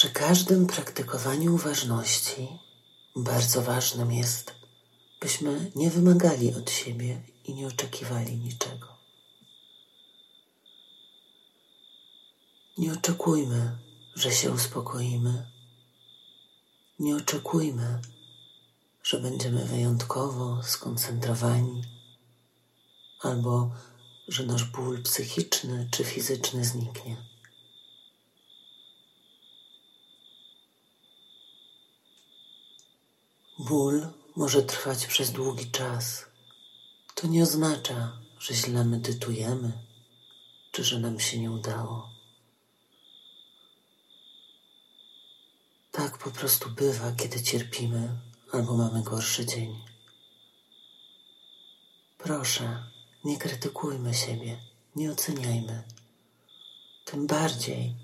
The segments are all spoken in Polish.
Przy każdym praktykowaniu uważności bardzo ważnym jest, byśmy nie wymagali od siebie i nie oczekiwali niczego. Nie oczekujmy, że się uspokoimy. Nie oczekujmy, że będziemy wyjątkowo skoncentrowani albo że nasz ból psychiczny czy fizyczny zniknie. Ból może trwać przez długi czas. To nie oznacza, że źle medytujemy, czy że nam się nie udało. Tak po prostu bywa, kiedy cierpimy albo mamy gorszy dzień. Proszę, nie krytykujmy siebie, nie oceniajmy. Tym bardziej,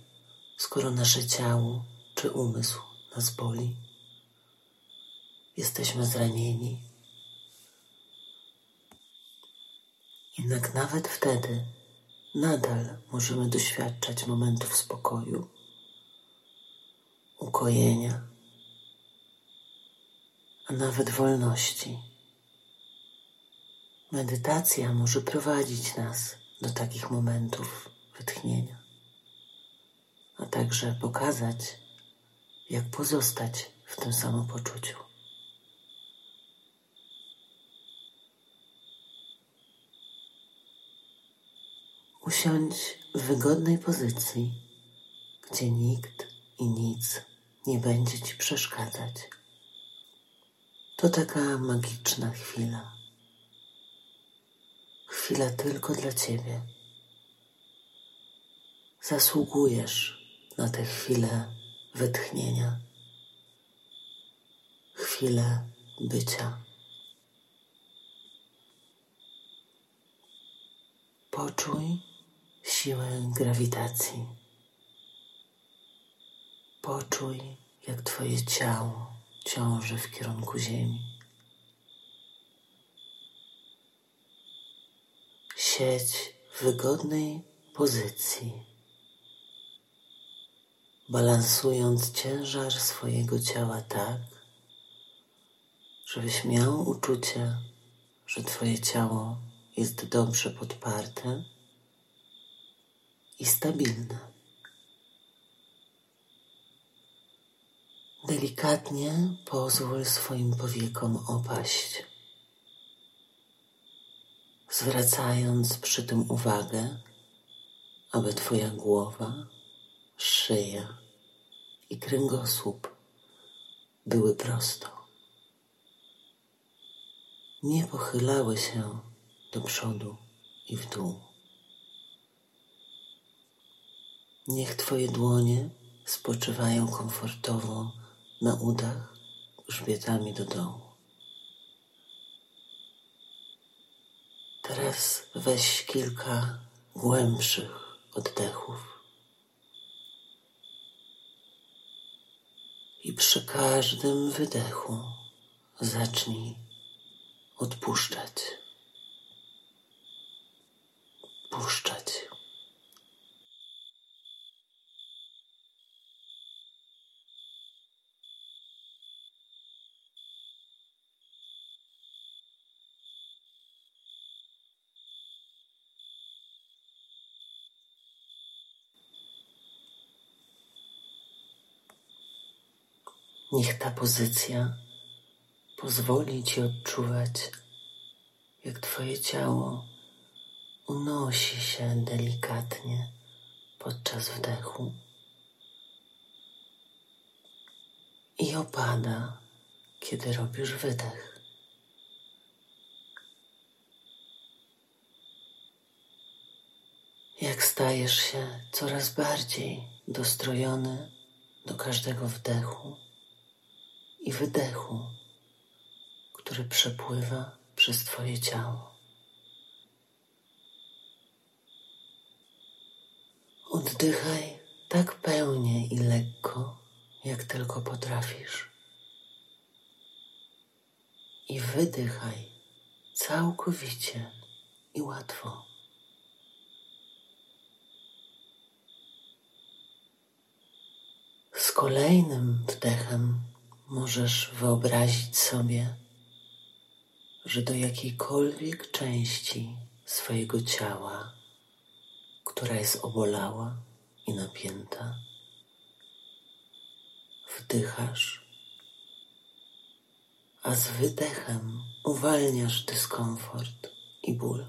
skoro nasze ciało czy umysł nas boli. Jesteśmy zranieni. Jednak nawet wtedy nadal możemy doświadczać momentów spokoju, ukojenia, a nawet wolności. Medytacja może prowadzić nas do takich momentów wytchnienia, a także pokazać, jak pozostać w tym samopoczuciu. Usiądź w wygodnej pozycji, gdzie nikt i nic nie będzie ci przeszkadzać. To taka magiczna chwila. Chwila tylko dla ciebie. Zasługujesz na tę chwilę wytchnienia, chwilę bycia. Poczuj siłę grawitacji. Poczuj, jak twoje ciało ciąży w kierunku ziemi. Siedź w wygodnej pozycji, balansując ciężar swojego ciała tak, żebyś miał uczucie, że twoje ciało jest dobrze podparte i stabilne. Delikatnie pozwól swoim powiekom opaść, zwracając przy tym uwagę, aby twoja głowa, szyja i kręgosłup były prosto. Nie pochylały się do przodu i w dół. Niech twoje dłonie spoczywają komfortowo na udach, grzbietami do dołu. Teraz weź kilka głębszych oddechów i przy każdym wydechu zacznij odpuszczać. Puszczać. Niech ta pozycja pozwoli ci odczuwać, jak twoje ciało unosi się delikatnie podczas wdechu i opada, kiedy robisz wydech. Jak stajesz się coraz bardziej dostrojony do każdego wdechu i wydechu, który przepływa przez twoje ciało. Oddychaj tak pełnie i lekko, jak tylko potrafisz. I wydychaj całkowicie i łatwo. kolejnym wdechem możesz wyobrazić sobie, że do jakiejkolwiek części swojego ciała, która jest obolała i napięta, wdychasz, a z wydechem uwalniasz dyskomfort i ból.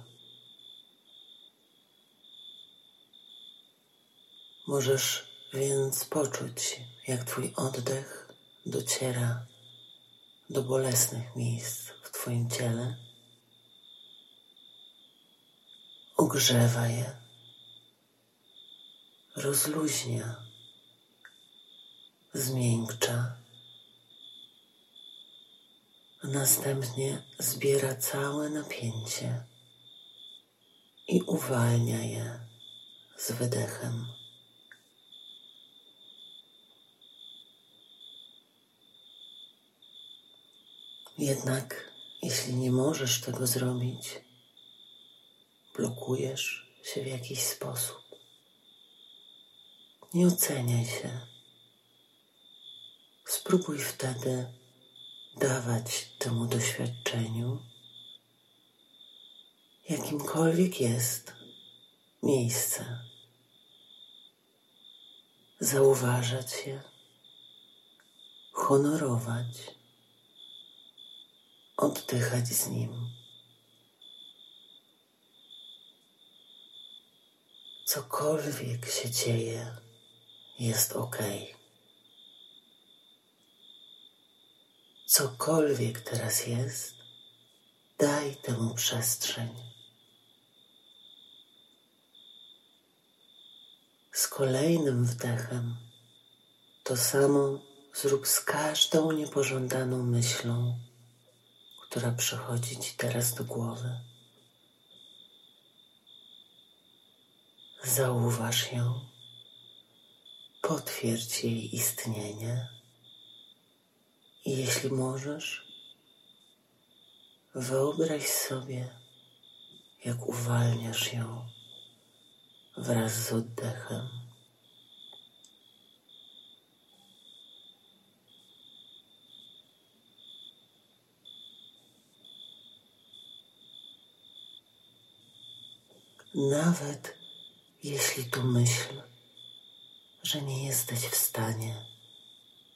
Możesz więc poczuć, jak Twój oddech dociera do bolesnych miejsc w Twoim ciele, ogrzewa je, rozluźnia, zmiękcza, a następnie zbiera całe napięcie i uwalnia je z wydechem. Jednak jeśli nie możesz tego zrobić, blokujesz się w jakiś sposób. Nie oceniaj się. Spróbuj wtedy dawać temu doświadczeniu, jakimkolwiek jest, miejsce. Zauważać je, honorować, oddychać z nim. Cokolwiek się dzieje, jest okej. Cokolwiek teraz jest, daj temu przestrzeń. Z kolejnym wdechem to samo zrób z każdą niepożądaną myślą, która przychodzi Ci teraz do głowy. Zauważ ją, potwierdź jej istnienie i jeśli możesz, wyobraź sobie, jak uwalniasz ją wraz z oddechem. Nawet jeśli tu myśl, że nie jesteś w stanie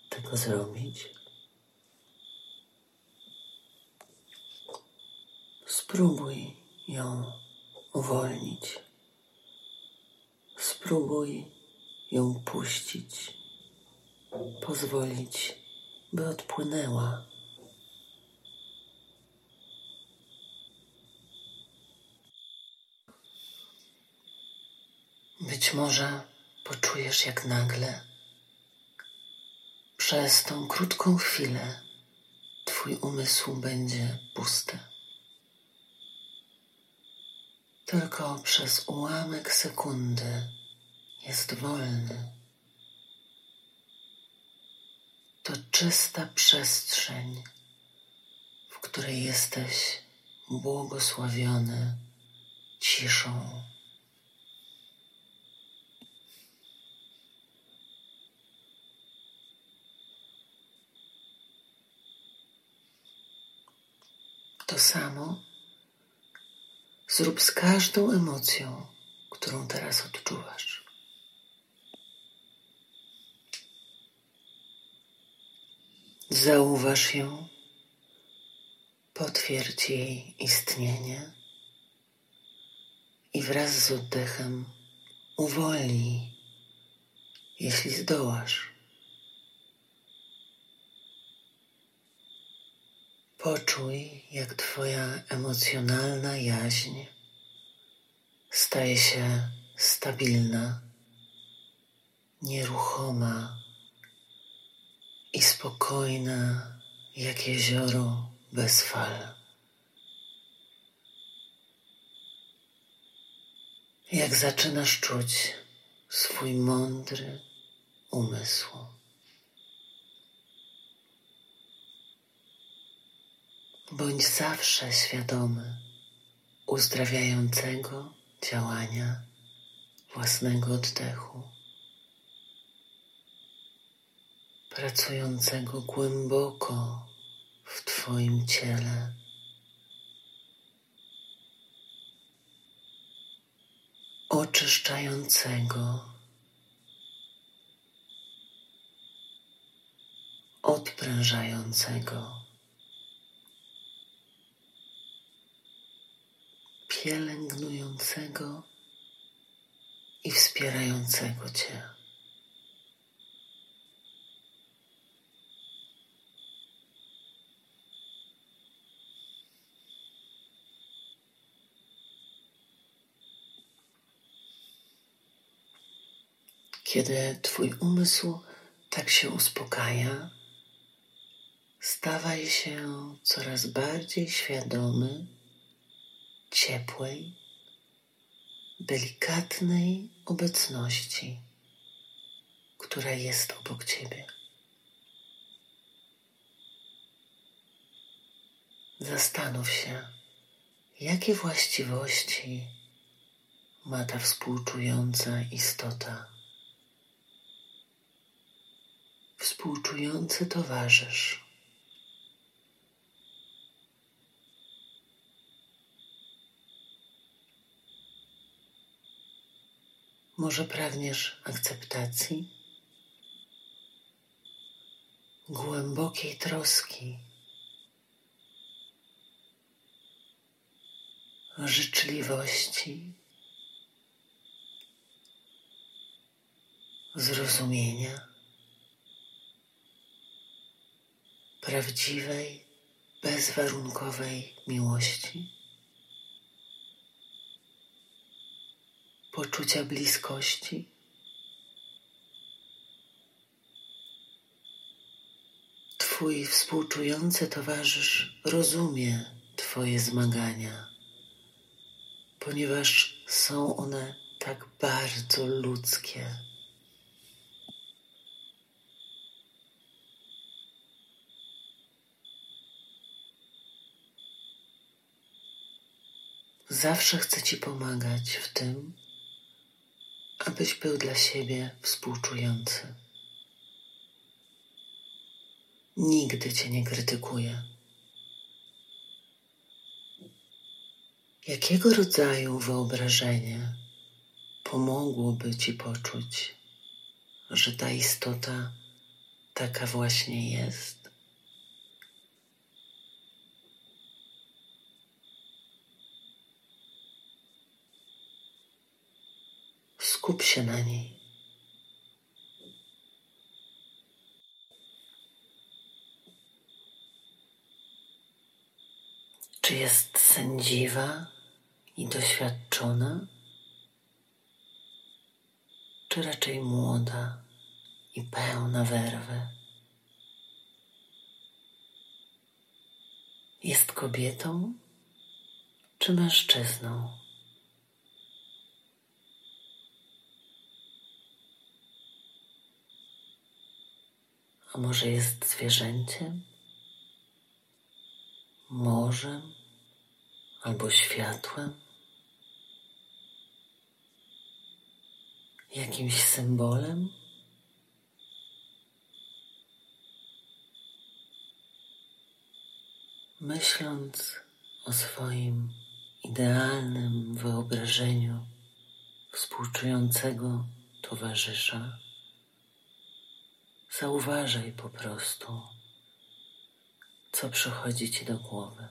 tego zrobić, spróbuj ją uwolnić. Spróbuj ją puścić, pozwolić, by odpłynęła. Być może poczujesz, jak nagle przez tą krótką chwilę Twój umysł będzie pusty. Tylko przez ułamek sekundy jest wolny. To czysta przestrzeń, w której jesteś błogosławiony ciszą. To samo zrób z każdą emocją, którą teraz odczuwasz. Zauważ ją, potwierdź jej istnienie i wraz z oddechem uwolnij, jeśli zdołasz. Poczuj, jak Twoja emocjonalna jaźń staje się stabilna, nieruchoma i spokojna jak jezioro bez fal. Jak zaczynasz czuć swój mądry umysł. Bądź zawsze świadomy uzdrawiającego działania własnego oddechu. pracującego głęboko w Twoim ciele. Oczyszczającego odprężającego, pielęgnującego i wspierającego Cię. Kiedy Twój umysł tak się uspokaja, stawaj się coraz bardziej świadomy ciepłej, delikatnej obecności, która jest obok Ciebie. Zastanów się, jakie właściwości ma ta współczująca istota. Współczujący towarzysz. Może pragniesz akceptacji, głębokiej troski, życzliwości, zrozumienia, prawdziwej, bezwarunkowej miłości, poczucia bliskości, Twój współczujący towarzysz rozumie Twoje zmagania, ponieważ są one tak bardzo ludzkie. Zawsze chcę Ci pomagać w tym, abyś był dla siebie współczujący. Nigdy Cię nie krytykuję. Jakiego rodzaju wyobrażenie pomogłoby Ci poczuć, że ta istota taka właśnie jest? Skup się na niej. Czy jest sędziwa i doświadczona, czy raczej młoda i pełna werwy? Jest kobietą, czy mężczyzną? A może jest zwierzęciem, morzem albo światłem, jakimś symbolem? Myśląc o swoim idealnym wyobrażeniu współczującego towarzysza, zauważaj po prostu, co przychodzi Ci do głowy.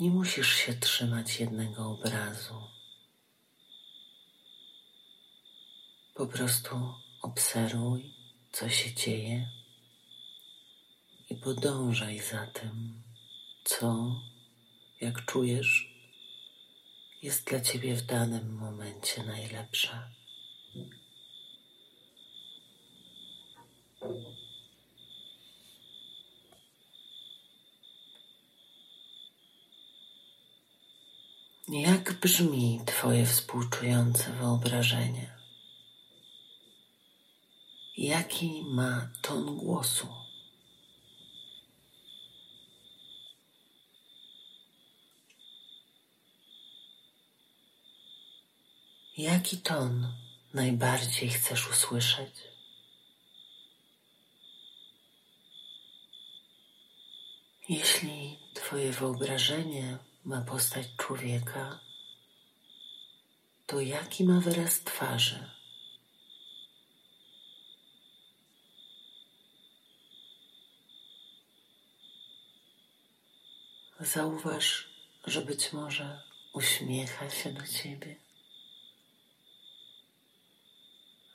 Nie musisz się trzymać jednego obrazu. Po prostu obserwuj, co się dzieje i podążaj za tym, co, jak czujesz, jest dla Ciebie w danym momencie najlepsze. Jak brzmi Twoje współczujące wyobrażenie? Jaki ma ton głosu? Jaki ton najbardziej chcesz usłyszeć? Jeśli twoje wyobrażenie ma postać człowieka, to jaki ma wyraz twarzy? Zauważ, że być może uśmiecha się do ciebie,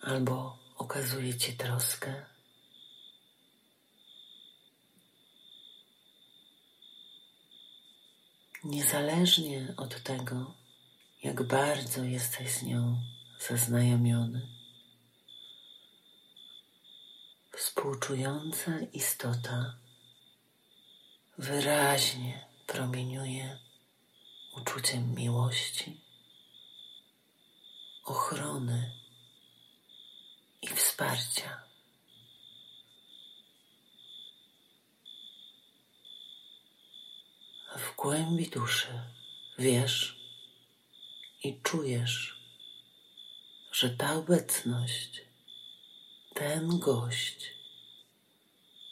albo okazuje ci troskę. Niezależnie od tego, jak bardzo jesteś z nią zaznajomiony, współczująca istota wyraźnie promieniuje uczuciem miłości, ochrony i wsparcia. A w głębi duszy wiesz i czujesz, że ta obecność, ten gość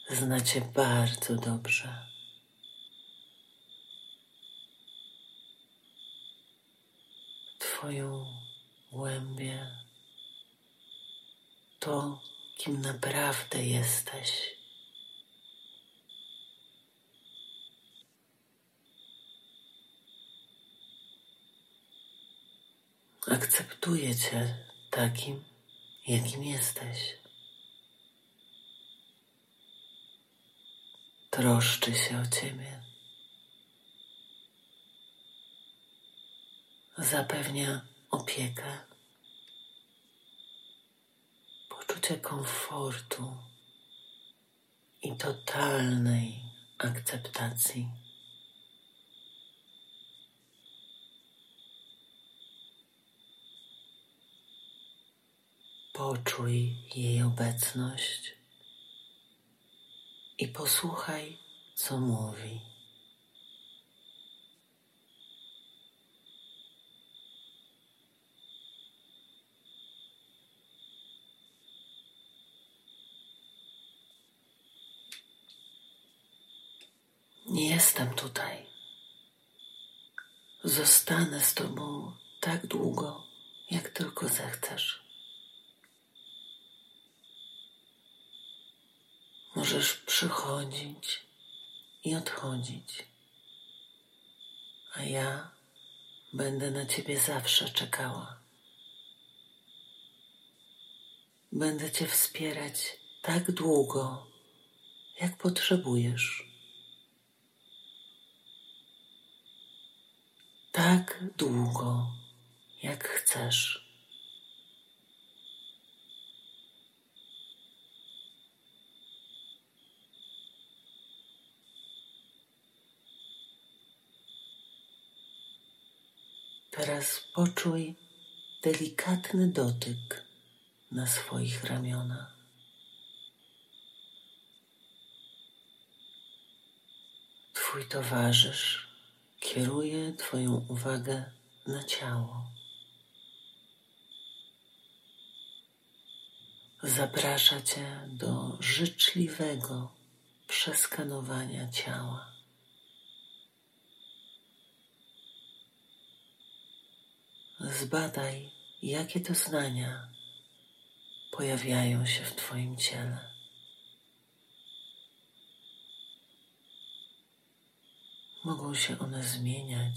zna cię bardzo dobrze. Twoją głębię, to, kim naprawdę jesteś. Akceptuję cię takim, jakim jesteś. Troszczy się o ciebie. Zapewnia opiekę, poczucie komfortu i totalnej akceptacji. Poczuj jej obecność i posłuchaj, co mówi. Nie jestem tutaj. Zostanę z tobą tak długo, jak tylko zechcesz. Możesz przychodzić i odchodzić, a ja będę na ciebie zawsze czekała. Będę cię wspierać tak długo, jak potrzebujesz. Tak długo, jak chcesz. Teraz poczuj delikatny dotyk na swoich ramionach. Twój towarzysz kieruje twoją uwagę na ciało. Zaprasza cię do życzliwego przeskanowania ciała. Zbadaj, jakie doznania pojawiają się w twoim ciele. Mogą się one zmieniać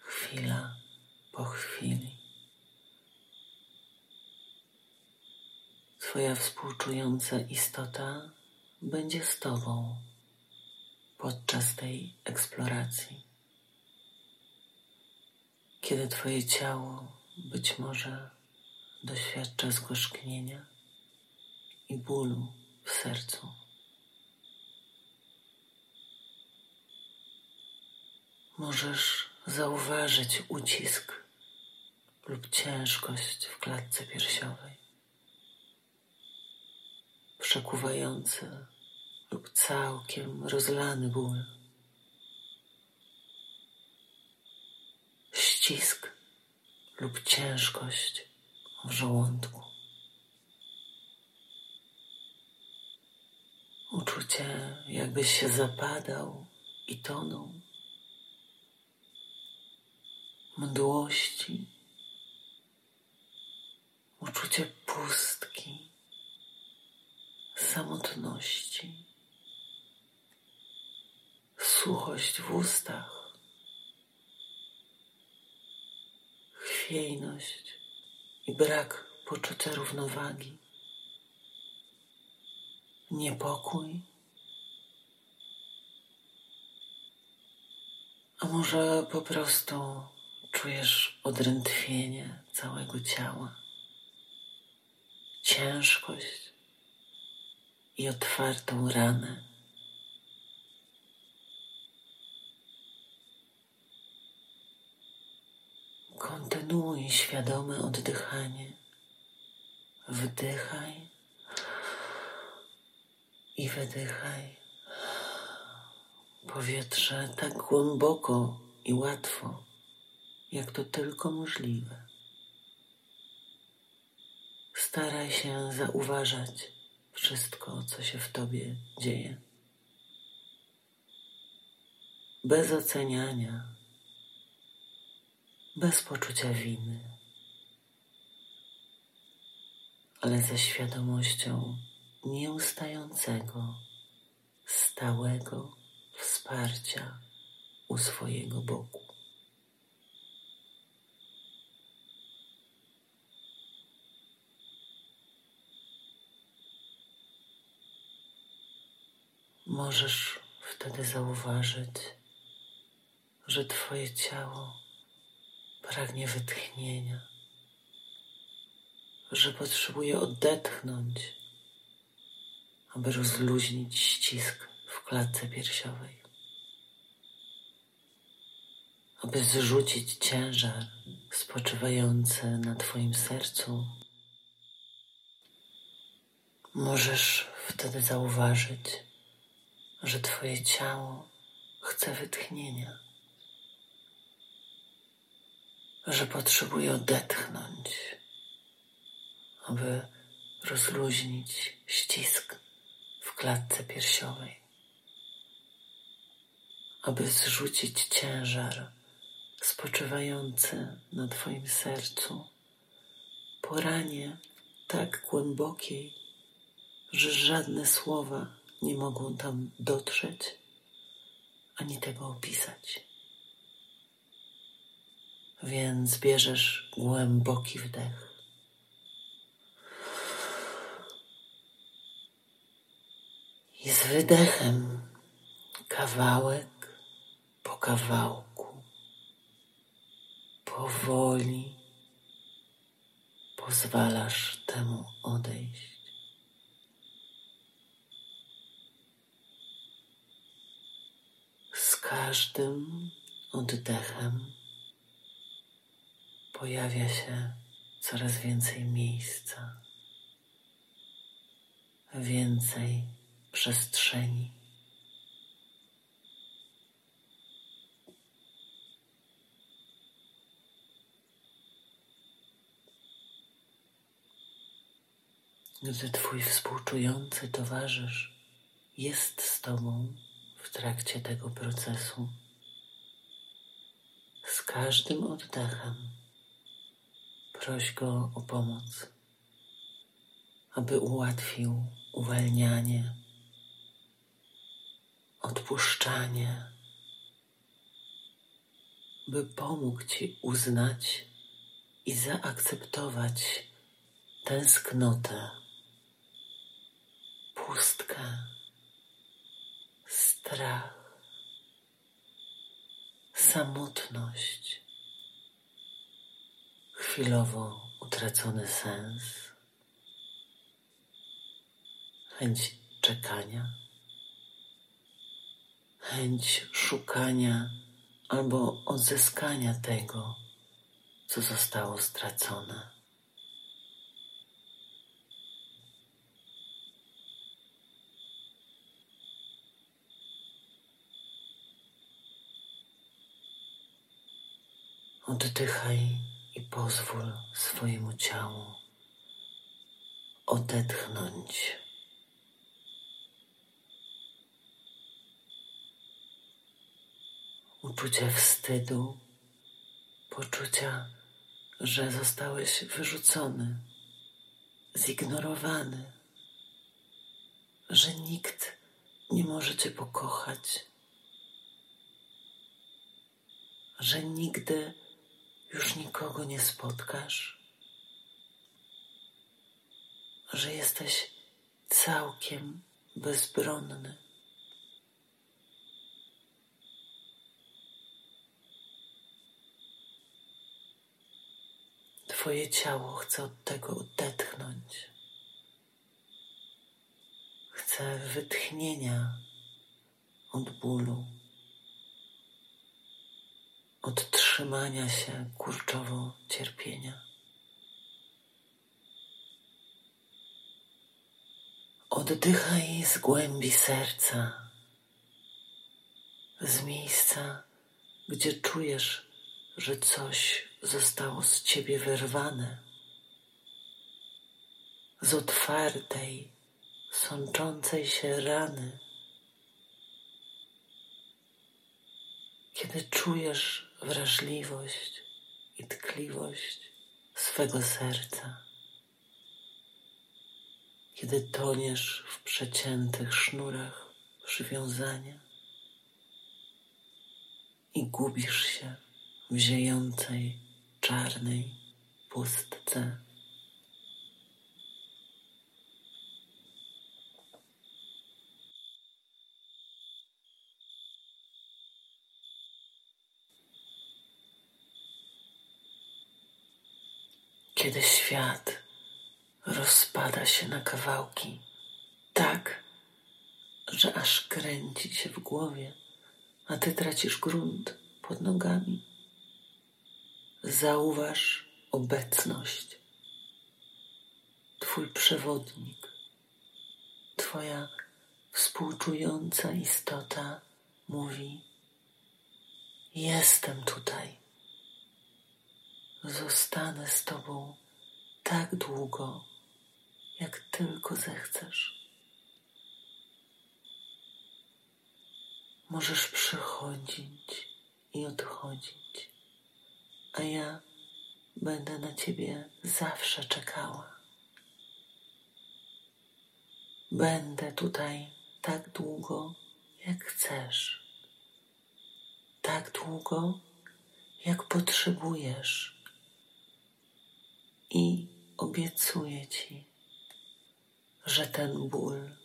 chwila po chwili. Twoja współczująca istota będzie z tobą podczas tej eksploracji. Kiedy twoje ciało być może doświadcza zgorzknienia i bólu w sercu. Możesz zauważyć ucisk lub ciężkość w klatce piersiowej, przekuwający lub całkiem rozlany ból, ścisk lub ciężkość w żołądku. Uczucie, jakbyś się zapadał i tonął. Mdłości. Uczucie pustki. Samotności. Suchość w ustach. Chwiejność i brak poczucia równowagi. Niepokój. A może po prostu czujesz odrętwienie całego ciała, ciężkość i otwartą ranę. Kontynuuj świadome oddychanie. Wdychaj i wydychaj powietrze tak głęboko i łatwo, jak to tylko możliwe. Staraj się zauważać wszystko, co się w tobie dzieje. Bez oceniania, bez poczucia winy, ale ze świadomością nieustającego, stałego wsparcia u swojego boku. Możesz wtedy zauważyć, że twoje ciało pragnie wytchnienia, że potrzebuje odetchnąć, aby rozluźnić ścisk w klatce piersiowej, aby zrzucić ciężar spoczywający na twoim sercu. Możesz wtedy zauważyć, że twoje ciało chce wytchnienia, że potrzebuje odetchnąć, aby rozluźnić ścisk w klatce piersiowej, aby zrzucić ciężar spoczywający na twoim sercu po ranie tak głębokiej, że żadne słowa nie mogą tam dotrzeć, ani tego opisać. Więc bierzesz głęboki wdech. I z wydechem kawałek po kawałku, powoli pozwalasz temu odejść. Z każdym oddechem pojawia się coraz więcej miejsca, więcej przestrzeni. Gdy twój współczujący towarzysz jest z tobą w trakcie tego procesu, z każdym oddechem proś go o pomoc, aby ułatwił uwalnianie, odpuszczanie, by pomógł ci uznać i zaakceptować tęsknotę, pustkę, strach, samotność, chwilowo utracony sens, chęć czekania, chęć szukania albo odzyskania tego, co zostało stracone. Oddychaj i pozwól swojemu ciału odetchnąć. Uczucie wstydu, poczucia, że zostałeś wyrzucony, zignorowany, że nikt nie może cię pokochać, że nigdy już nikogo nie spotkasz, że jesteś całkiem bezbronny. Twoje ciało chce od tego odetchnąć. Chce wytchnienia od bólu, od trzymania się kurczowo cierpienia, oddychaj z głębi serca, z miejsca, gdzie czujesz, że coś zostało z ciebie wyrwane, z otwartej, sączącej się rany. Kiedy czujesz wrażliwość i tkliwość swego serca, kiedy toniesz w przeciętych sznurach przywiązania i gubisz się w ziejącej czarnej pustce. Kiedy świat rozpada się na kawałki, tak, że aż kręci się w głowie, a ty tracisz grunt pod nogami, zauważ obecność, twój przewodnik, twoja współczująca istota mówi: jestem tutaj. Zostanę z tobą tak długo, jak tylko zechcesz. Możesz przychodzić i odchodzić, a ja będę na ciebie zawsze czekała. Będę tutaj tak długo, jak chcesz. Tak długo, jak potrzebujesz. I obiecuję ci, że ten ból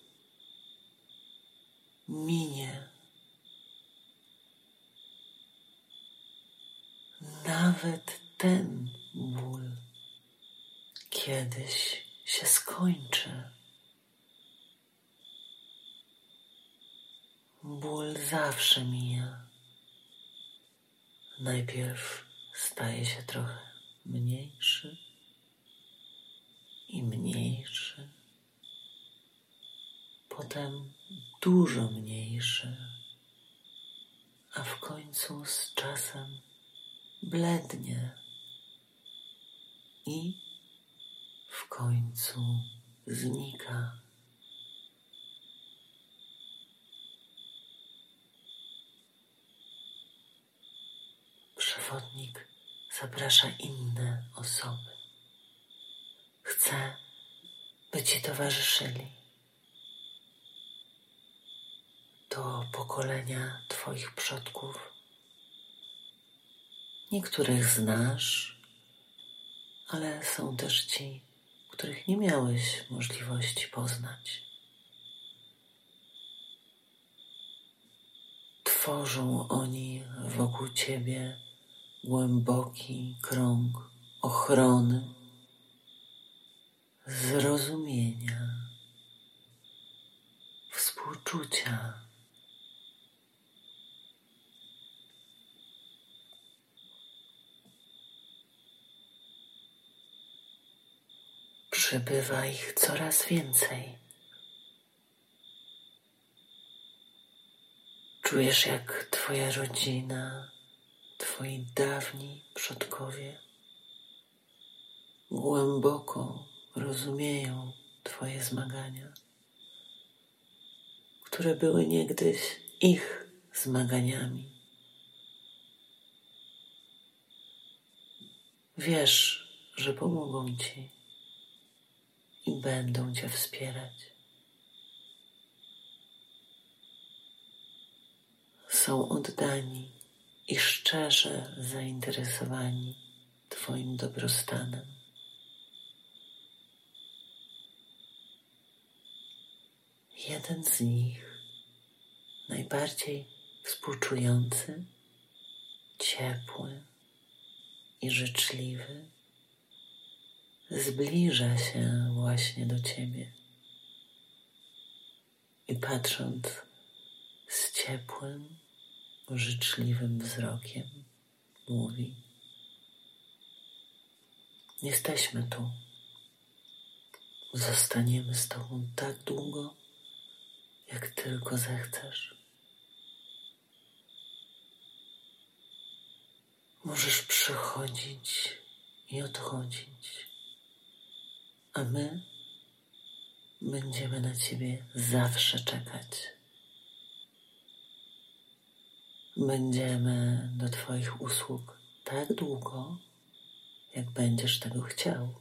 minie. Nawet ten ból kiedyś się skończy. Ból zawsze mija. Najpierw staje się trochę mniejszy i mniejszy, potem dużo mniejszy, a w końcu z czasem blednie i w końcu znika. Przewodnik zaprasza inne osoby. Chcę, by ci towarzyszyli. To pokolenia twoich przodków. Niektórych znasz, ale są też ci, których nie miałeś możliwości poznać. Tworzą oni wokół ciebie głęboki krąg ochrony, zrozumienia, współczucia. Przybywa ich coraz więcej. Czujesz, jak twoja rodzina, twoi dawni przodkowie głęboko rozumieją Twoje zmagania, które były niegdyś ich zmaganiami. Wiesz, że pomogą Ci i będą Cię wspierać. Są oddani i szczerze zainteresowani Twoim dobrostanem. Jeden z nich, najbardziej współczujący, ciepły i życzliwy, zbliża się właśnie do Ciebie i patrząc z ciepłym, życzliwym wzrokiem mówi: jesteśmy tu. Zostaniemy z Tobą tak długo, jak tylko zechcesz. Możesz przychodzić i odchodzić, a my będziemy na Ciebie zawsze czekać. Będziemy do Twoich usług tak długo, jak będziesz tego chciał.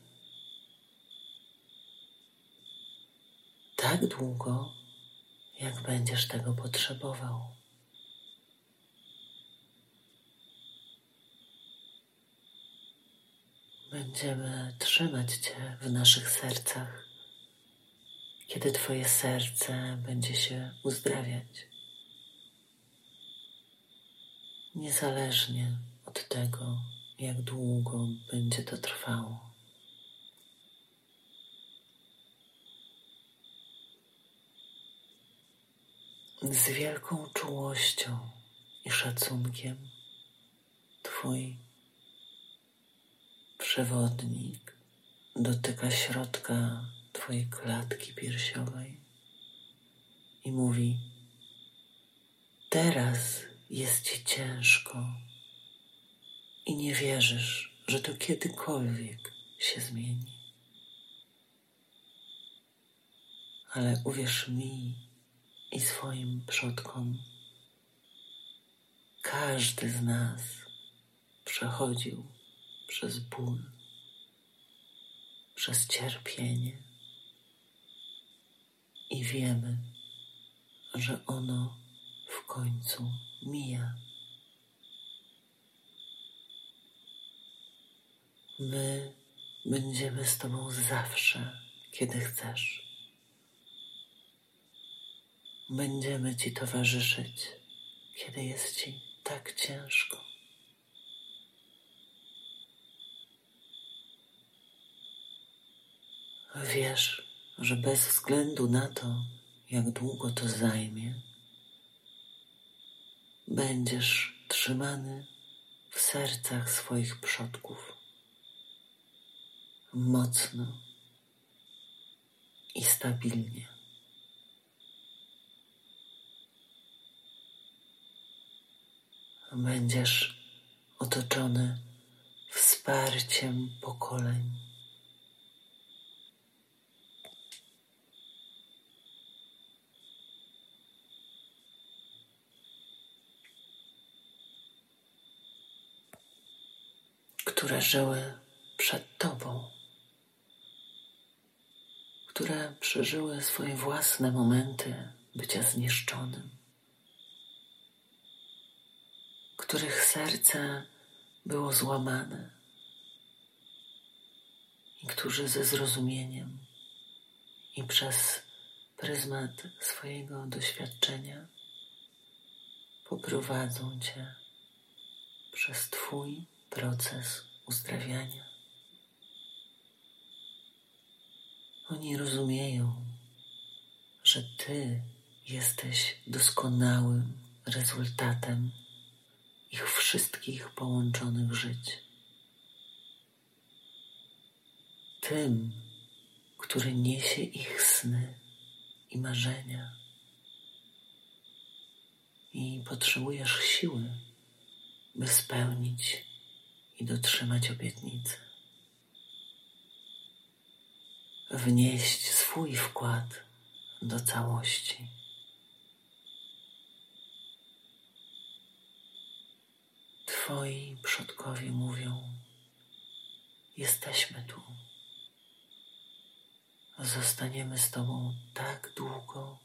Tak długo, jak będziesz tego potrzebował. Będziemy trzymać Cię w naszych sercach, kiedy Twoje serce będzie się uzdrawiać. Niezależnie od tego, jak długo będzie to trwało. Z wielką czułością i szacunkiem Twój przewodnik dotyka środka Twojej klatki piersiowej i mówi: teraz jest Ci ciężko i nie wierzysz, że to kiedykolwiek się zmieni. Ale uwierz mi i swoim przodkom, każdy z nas przechodził przez ból, przez cierpienie i wiemy, że ono w końcu mija. My będziemy z Tobą zawsze, kiedy chcesz. Będziemy Ci towarzyszyć, kiedy jest Ci tak ciężko. Wiesz, że bez względu na to, jak długo to zajmie, będziesz trzymany w sercach swoich przodków mocno i stabilnie. Będziesz otoczony wsparciem pokoleń. Które żyły przed Tobą, które przeżyły swoje własne momenty bycia zniszczonym, których serce było złamane i którzy ze zrozumieniem i przez pryzmat swojego doświadczenia poprowadzą Cię przez Twój proces uzdrawiania. Oni rozumieją, że Ty jesteś doskonałym rezultatem ich wszystkich połączonych żyć. Tym, który niesie ich sny i marzenia. I potrzebujesz siły, by spełnić i dotrzymać obietnicy. wnieść swój wkład do całości. Twoi przodkowie mówią: jesteśmy tu. Zostaniemy z Tobą tak długo,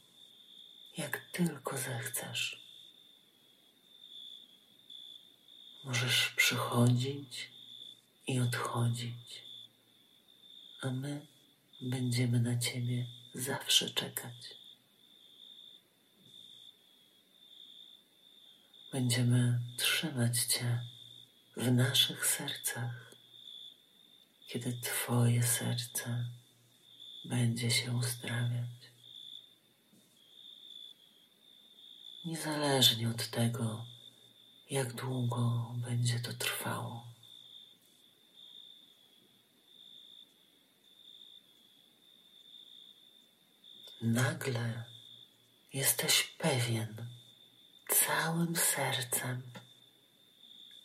jak tylko zechcesz. Możesz przychodzić i odchodzić, a my będziemy na Ciebie zawsze czekać. Będziemy trzymać Cię w naszych sercach, kiedy Twoje serce będzie się uzdrawiać. Niezależnie od tego, jak długo będzie to trwało. Nagle jesteś pewien całym sercem,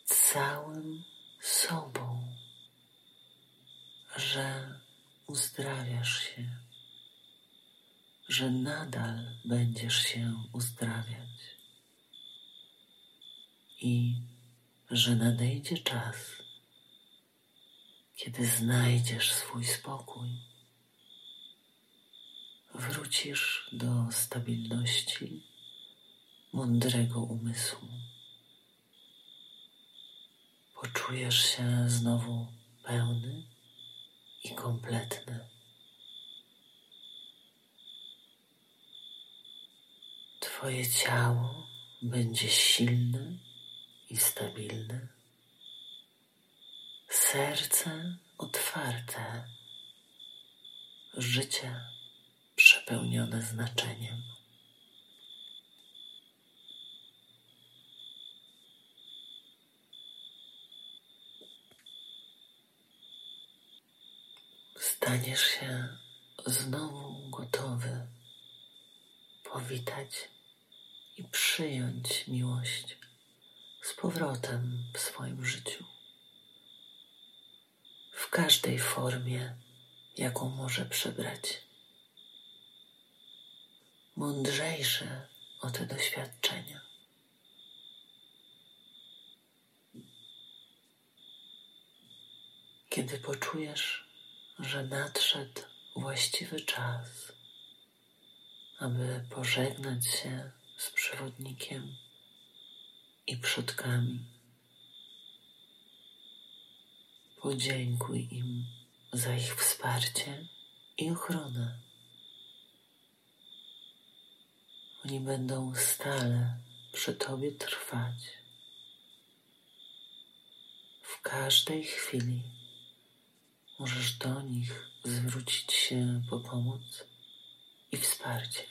całym sobą, że uzdrawiasz się, że nadal będziesz się uzdrawiać i że nadejdzie czas, kiedy znajdziesz swój spokój, wrócisz do stabilności, mądrego umysłu. Poczujesz się znowu pełny i kompletny. Twoje ciało będzie silne i stabilne, serce otwarte, życie przepełnione znaczeniem. Staniesz się znowu gotowy powitać i przyjąć miłość z powrotem w swoim życiu, w każdej formie, jaką może przybrać. Mądrzejsze o te doświadczenia. Kiedy poczujesz, że nadszedł właściwy czas, aby pożegnać się z przewodnikiem i przodkami, podziękuj im za ich wsparcie i ochronę. Oni będą stale przy Tobie trwać, w każdej chwili możesz do nich zwrócić się po pomoc i wsparcie.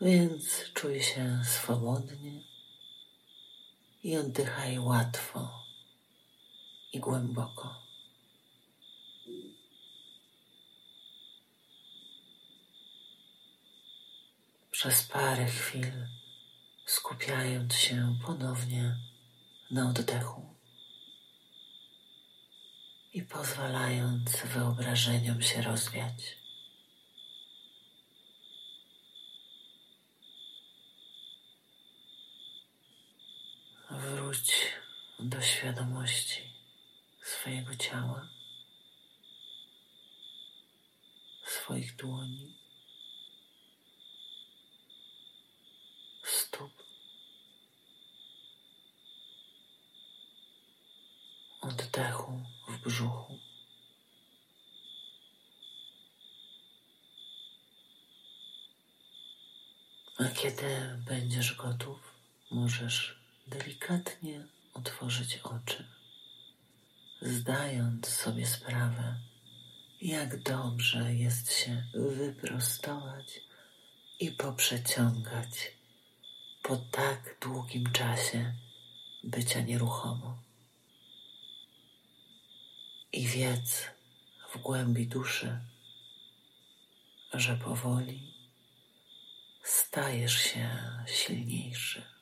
Więc czuj się swobodnie i oddychaj łatwo i głęboko. Przez parę chwil skupiając się ponownie na oddechu i pozwalając wyobrażeniom się rozwiać. Wróć do świadomości swojego ciała, swoich dłoni, stóp. Oddechu w brzuchu. A kiedy będziesz gotów, możesz delikatnie otworzyć oczy, zdając sobie sprawę, jak dobrze jest się wyprostować i poprzeciągać po tak długim czasie bycia nieruchomo. I wiedz w głębi duszy, że powoli stajesz się silniejszy.